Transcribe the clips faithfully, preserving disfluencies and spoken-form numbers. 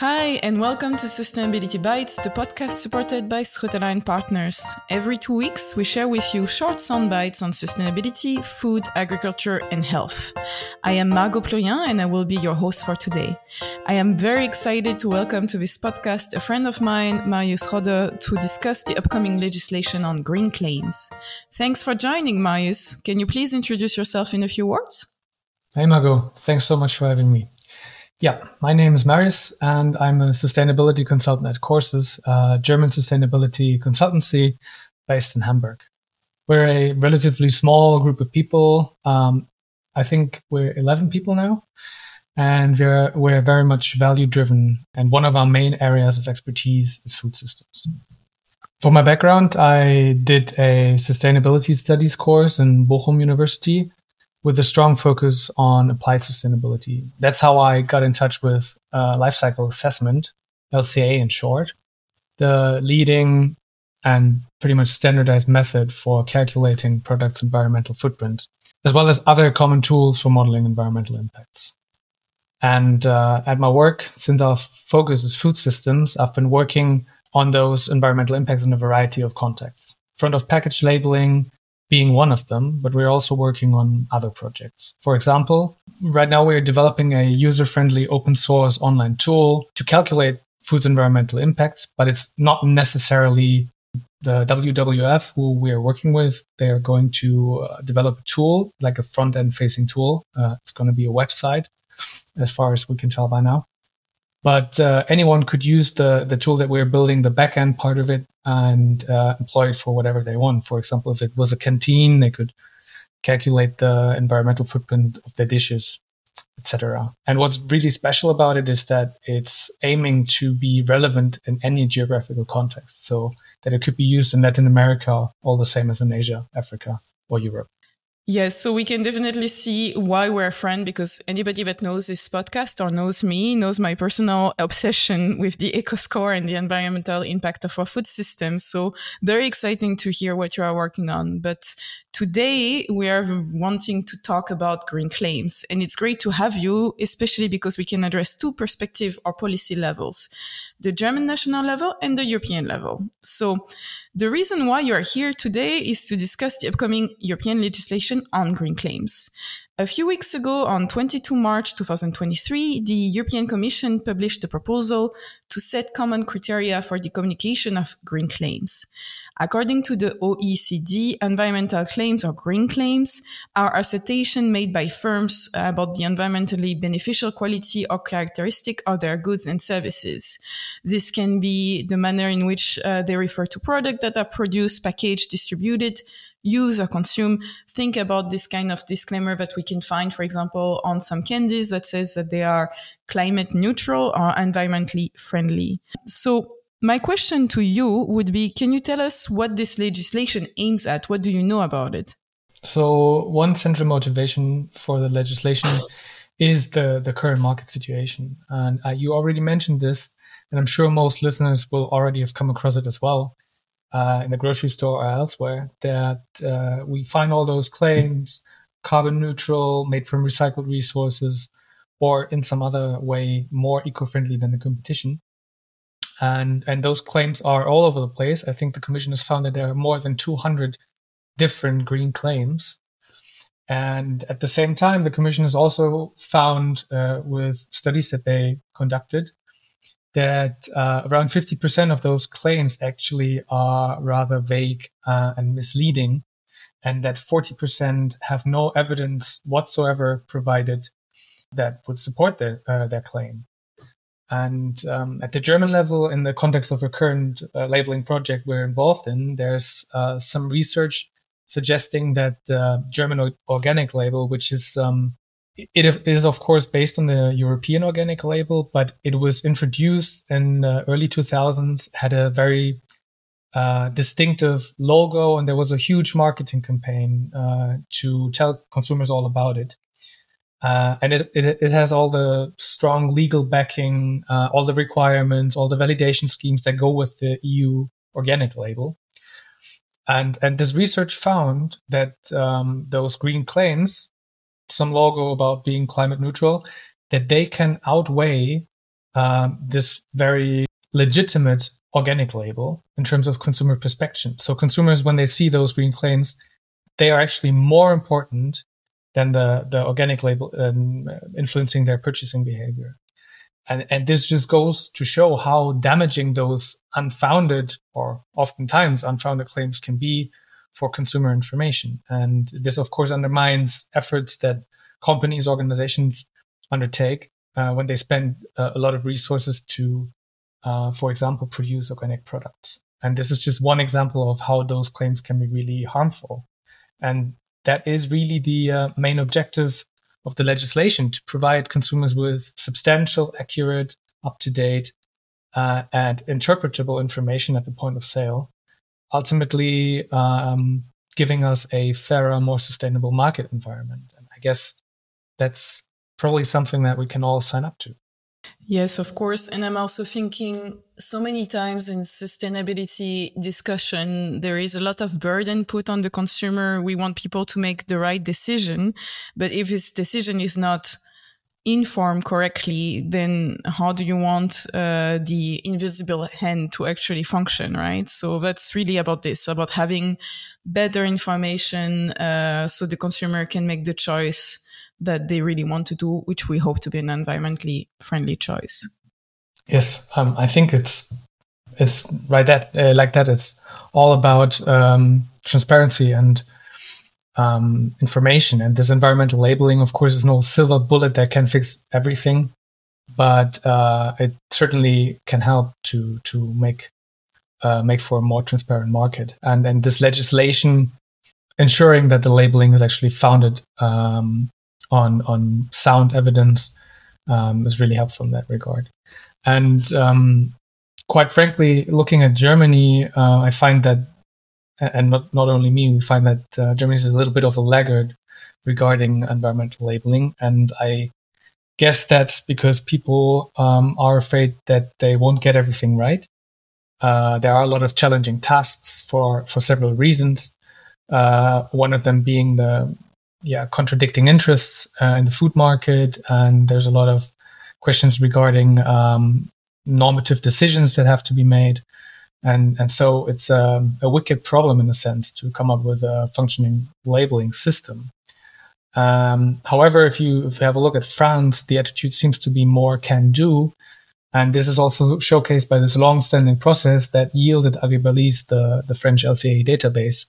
Hi, and welcome to Sustainability Bites, the podcast supported by Schuttelein Partners. Every two weeks, we share with you short sound bites on sustainability, food, agriculture, and health. I am Margot Plurien, and I will be your host for today. I am very excited to welcome to this podcast a friend of mine, Marius Rodder, to discuss the upcoming legislation on green claims. Thanks for joining, Marius. Can you please introduce yourself in a few words? Hey, Margot. Thanks so much for having me. Yeah, my name is Marius, and I'm a sustainability consultant at Corsus, a German sustainability consultancy based in Hamburg. We're a relatively small group of people. Um, I think we're eleven people now, and we're we're very much value-driven, and one of our main areas of expertise is food systems. For my background, I did a sustainability studies course in Bochum University, with a strong focus on applied sustainability. That's how I got in touch with uh, Lifecycle Assessment, L C A in short, the leading and pretty much standardized method for calculating products' environmental footprint, as well as other common tools for modeling environmental impacts. And uh, at my work, since our focus is food systems, I've been working on those environmental impacts in a variety of contexts. Front of package labeling, being one of them, but we're also working on other projects. For example, right now we're developing a user-friendly open source online tool to calculate food's environmental impacts, but it's not necessarily the W W F who we're working with. They are going to uh, develop a tool, like a front-end facing tool. Uh, it's going to be a website, as far as we can tell by now. But uh, anyone could use the, the tool that we're building, the backend part of it, and uh, employ it for whatever they want. For example, if it was a canteen, they could calculate the environmental footprint of their dishes, et cetera. And what's really special about it is that it's aiming to be relevant in any geographical context, so that it could be used in Latin America, all the same as in Asia, Africa, or Europe. Yes, so we can definitely see why we're a friend, because anybody that knows this podcast or knows me knows my personal obsession with the EcoScore and the environmental impact of our food system. So very exciting to hear what you are working on. But today we are wanting to talk about green claims, and it's great to have you, especially because we can address two perspective or policy levels, the German national level and the European level. So the reason why you are here today is to discuss the upcoming European legislation on green claims. A few weeks ago, on the twenty-second of March, twenty twenty-three, the European Commission published a proposal to set common criteria for the communication of green claims. According to the O E C D, environmental claims or green claims are assertions made by firms about the environmentally beneficial quality or characteristic of their goods and services. This can be the manner in which uh, they refer to products that are produced, packaged, distributed, use or consume. Think about this kind of disclaimer that we can find, for example, on some candies that says that they are climate neutral or environmentally friendly. So my question to you would be, can you tell us what this legislation aims at? What do you know about it? So one central motivation for the legislation is the, the current market situation. And uh, you already mentioned this, and I'm sure most listeners will already have come across it as well. Uh, in the grocery store or elsewhere, that uh, we find all those claims, carbon neutral, made from recycled resources, or in some other way more eco-friendly than the competition. And and those claims are all over the place. I think the Commission has found that there are more than two hundred different green claims. And at the same time, the Commission has also found uh, with studies that they conducted that uh, around fifty percent of those claims actually are rather vague uh, and misleading, and that forty percent have no evidence whatsoever provided that would support their, uh, their claim. And um, at the German level, in the context of a current uh, labeling project we're involved in, there's uh, some research suggesting that the German organic label, which is um, it is, of course, based on the European organic label, but it was introduced in the early two thousands, had a very uh, distinctive logo, and there was a huge marketing campaign uh, to tell consumers all about it. Uh, and it, it, it has all the strong legal backing, uh, all the requirements, all the validation schemes that go with the E U organic label. And, and this research found that um, those green claims, some logo about being climate neutral, that they can outweigh um, this very legitimate organic label in terms of consumer perception. So consumers, when they see those green claims, they are actually more important than the, the organic label um, influencing their purchasing behavior. And, and this just goes to show how damaging those unfounded or oftentimes unfounded claims can be for consumer information. And this, of course, undermines efforts that companies, organizations undertake uh, when they spend uh, a lot of resources to, uh, for example, produce organic products. And this is just one example of how those claims can be really harmful. And that is really the uh, main objective of the legislation, to provide consumers with substantial, accurate, up-to-date, uh, and interpretable information at the point of sale, ultimately um, giving us a fairer, more sustainable market environment. And I guess that's probably something that we can all sign up to. Yes, of course. And I'm also thinking so many times in sustainability discussion, there is a lot of burden put on the consumer. We want people to make the right decision. But if this decision is not informed correctly, then how do you want uh, the invisible hand to actually function, right? So that's really about this, about having better information uh, so the consumer can make the choice that they really want to do, which we hope to be an environmentally friendly choice. Yes, um, I think it's it's right that uh, like that. It's all about um, transparency and um, information. And this environmental labeling, of course, is no silver bullet that can fix everything, but uh, it certainly can help to to make uh, make for a more transparent market. And and this legislation ensuring that the labeling is actually founded Um, on on sound evidence um, is really helpful in that regard. And um, quite frankly, looking at Germany, uh, I find that, and not, not only me, we find that uh, Germany is a little bit of a laggard regarding environmental labeling. And I guess that's because people um, are afraid that they won't get everything right. Uh, there are a lot of challenging tasks for, for several reasons, uh, one of them being the yeah, contradicting interests uh, in the food market. And there's a lot of questions regarding um, normative decisions that have to be made. And and so it's um, a wicked problem, in a sense, to come up with a functioning labeling system. Um, however, if you, if you have a look at France, the attitude seems to be more can do. And this is also showcased by this long-standing process that yielded Agribalyse, the, the French L C A database,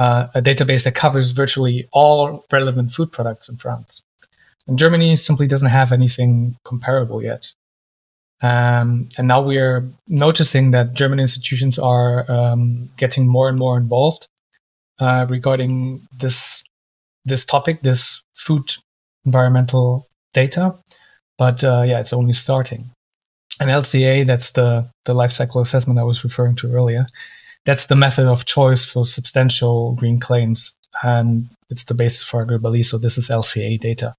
Uh, a database that covers virtually all relevant food products in France. And Germany simply doesn't have anything comparable yet. Um, and now we are noticing that German institutions are um, getting more and more involved uh, regarding this this topic, this food environmental data. But uh, yeah, it's only starting. And L C A, that's the, the Lifecycle Assessment I was referring to earlier, that's the method of choice for substantial green claims, and it's the basis for Agribalyse. So this is L C A data.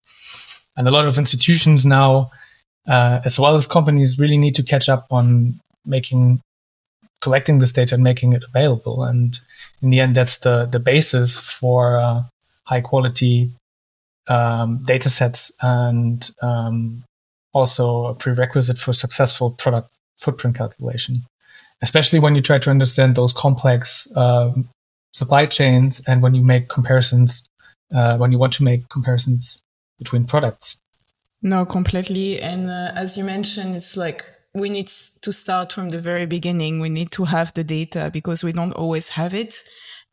And a lot of institutions now, uh, as well as companies, really need to catch up on making, collecting this data and making it available. And in the end, that's the, the basis for uh, high-quality um, data sets, and um, also a prerequisite for successful product footprint calculation, especially when you try to understand those complex uh, supply chains and when you make comparisons, uh, when you want to make comparisons between products. No, completely. And uh, as you mentioned, it's like we need to start from the very beginning. We need to have the data because we don't always have it.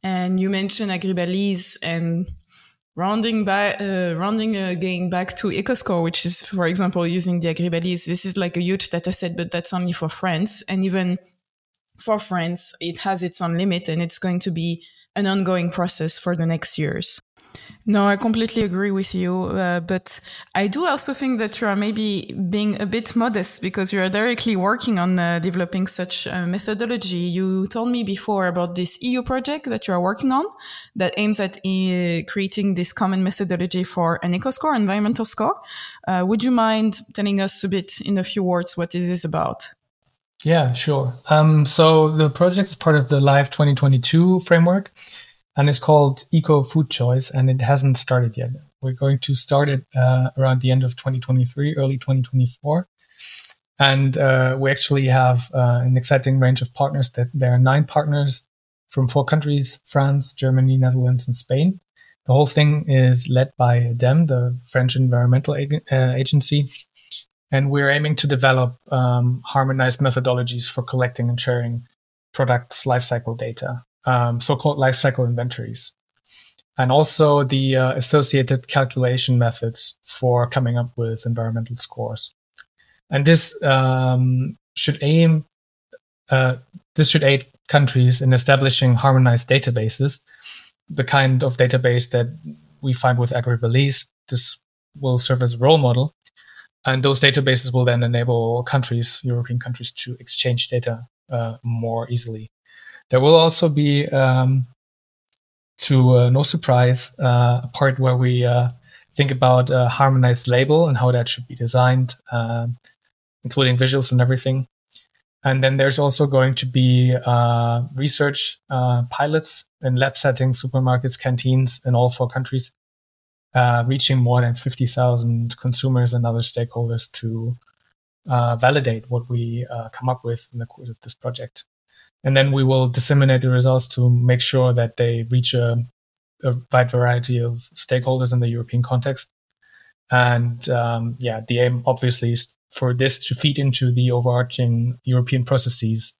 And you mentioned Agribalyse and rounding by, uh, rounding again back to EcoScore, which is, for example, using the Agribalyse. This is like a huge data set, but that's only for France. And even for France, it has its own limit, and it's going to be an ongoing process for the next years. No, I completely agree with you, uh, but I do also think that you are maybe being a bit modest because you are directly working on uh, developing such a methodology. You told me before about this E U project that you are working on that aims at uh, creating this common methodology for an EcoScore, environmental score. Uh, would you mind telling us a bit in a few words what it is about? Yeah, sure. Um, so the project is part of the LIFE twenty twenty-two framework, and it's called Eco Food Choice, and it hasn't started yet. We're going to start it uh, around the end of twenty twenty-three, early twenty twenty-four. And uh, we actually have uh, an exciting range of partners. That there are nine partners from four countries: France, Germany, Netherlands, and Spain. The whole thing is led by ADEME, the French Environmental Ag- uh, Agency. And we're aiming to develop um, harmonized methodologies for collecting and sharing products' lifecycle data, um, so-called lifecycle inventories, and also the uh, associated calculation methods for coming up with environmental scores. And this um, should aim, uh, this should aid countries in establishing harmonized databases, the kind of database that we find with Agribalyse. This will serve as a role model. And those databases will then enable countries, European countries, to exchange data uh, more easily. There will also be, um, to uh, no surprise, uh, a part where we uh, think about a harmonized label and how that should be designed, uh, including visuals and everything. And then there's also going to be uh, research uh, pilots in lab settings, supermarkets, canteens in all four countries, uh, reaching more than fifty thousand consumers and other stakeholders to uh, validate what we uh, come up with in the course of this project. And then we will disseminate the results to make sure that they reach a, a wide variety of stakeholders in the European context. And um, yeah, the aim obviously is for this to feed into the overarching European processes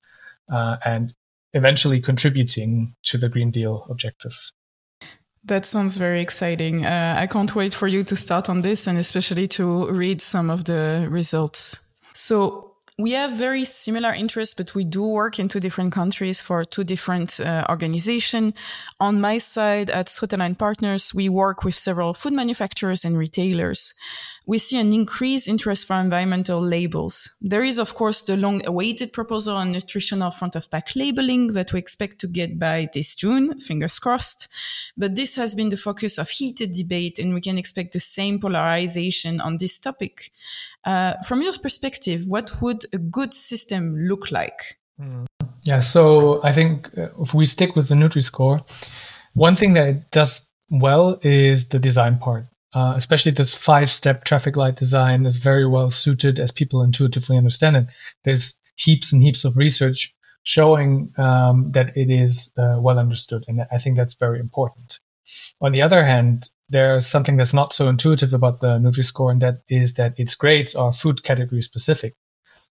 uh, and eventually contributing to the Green Deal objectives. That sounds very exciting. Uh, I can't wait for you to start on this and especially to read some of the results. So we have very similar interests, but we do work in two different countries for two different uh, organizations. On my side, at Schuttelein Partners, we work with several food manufacturers and retailers. We see an increased interest for environmental labels. There is, of course, the long-awaited proposal on nutritional front-of-pack labeling that we expect to get by this June, fingers crossed. But this has been the focus of heated debate, and we can expect the same polarization on this topic. Uh, from your perspective, what would a good system look like? Yeah, so I think if we stick with the Nutri-Score, one thing that it does well is the design part. Uh, especially this five-step traffic light design is very well suited as people intuitively understand it. There's heaps and heaps of research showing um, that it is uh, well understood, and I think that's very important. On the other hand, there's something that's not so intuitive about the Nutri-Score, and that is that its grades are food category specific.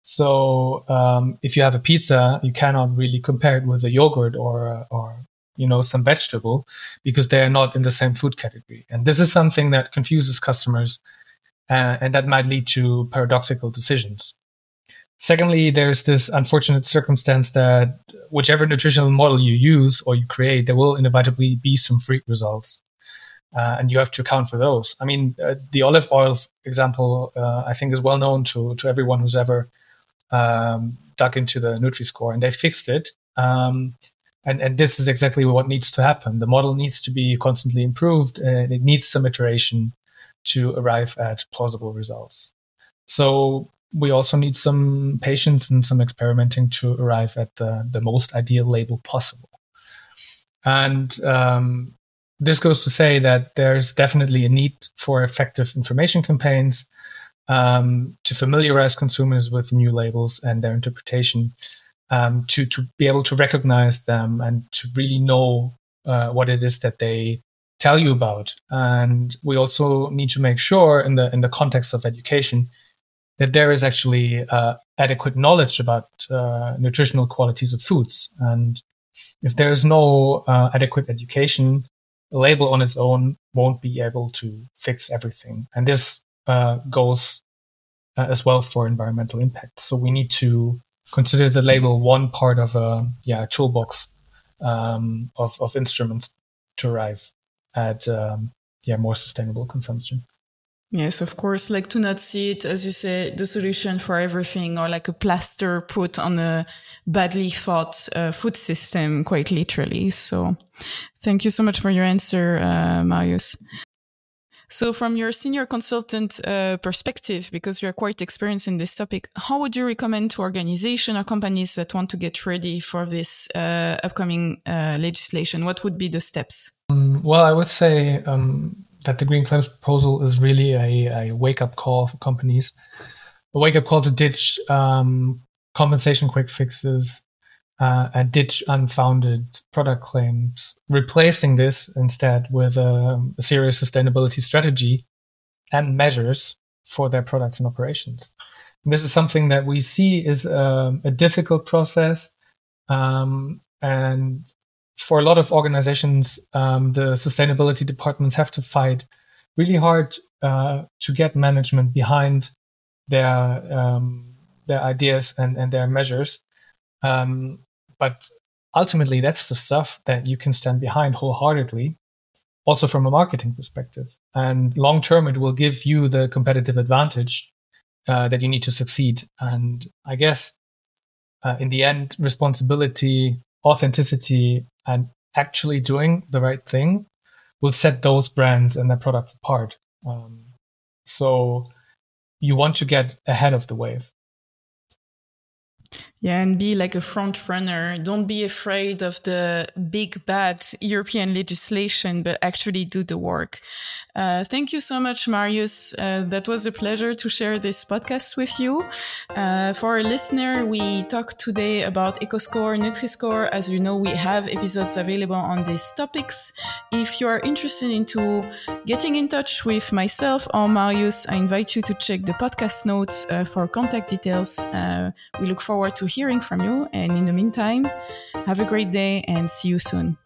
So um, if you have a pizza, you cannot really compare it with a yogurt or or you know some vegetable because they are not in the same food category. And this is something that confuses customers, uh, and that might lead to paradoxical decisions. Secondly, there's this unfortunate circumstance that whichever nutritional model you use or you create, there will inevitably be some freak results. Uh, and you have to account for those. I mean, uh, the olive oil example, uh, I think, is well known to to everyone who's ever um, dug into the Nutri-Score, and they fixed it. Um, and, and this is exactly what needs to happen. The model needs to be constantly improved, and it needs some iteration to arrive at plausible results. So we also need some patience and some experimenting to arrive at the, the most ideal label possible. And um this goes to say that there's definitely a need for effective information campaigns um, to familiarize consumers with new labels and their interpretation, um, to, to be able to recognize them and to really know uh, what it is that they tell you about. And we also need to make sure in the in the context of education that there is actually uh, adequate knowledge about uh, nutritional qualities of foods. And if there is no uh, adequate education, a label on its own won't be able to fix everything. And this uh, goes uh, as well for environmental impact. So we need to consider the label one part of a yeah toolbox um, of, of instruments to arrive at um, yeah more sustainable consumption. Yes, of course, like to not see it, as you say, the solution for everything, or like a plaster put on a badly thought uh, food system, quite literally. So thank you so much for your answer, uh, Marius. So from your senior consultant uh, perspective, because you're quite experienced in this topic, how would you recommend to organizations or companies that want to get ready for this uh, upcoming uh, legislation? What would be the steps? Um, well, I would say... Um that the Green Claims proposal is really a, a wake-up call for companies a wake-up call to ditch um, compensation quick fixes uh, and ditch unfounded product claims, replacing this instead with a, a serious sustainability strategy and measures for their products and operations. And this is something that we see is a, a difficult process. Um, and for a lot of organizations, um, the sustainability departments have to fight really hard uh, to get management behind their um, their ideas and, and their measures. Um, but ultimately, that's the stuff that you can stand behind wholeheartedly, also from a marketing perspective. And long-term, it will give you the competitive advantage uh, that you need to succeed. And I guess uh, in the end, responsibility, authenticity, and actually doing the right thing will set those brands and their products apart. Um, so you want to get ahead of the wave. Yeah, and be like a front runner. Don't be afraid of the big, bad European legislation, but actually do the work. Uh, thank you so much, Marius. Uh, that was a pleasure to share this podcast with you. Uh, for our listener, we talked today about EcoScore, Nutri-Score. As you know, we have episodes available on these topics. If you are interested into getting in touch with myself or Marius, I invite you to check the podcast notes uh, for contact details. Uh, we look forward to hearing from you, and in the meantime, have a great day and see you soon.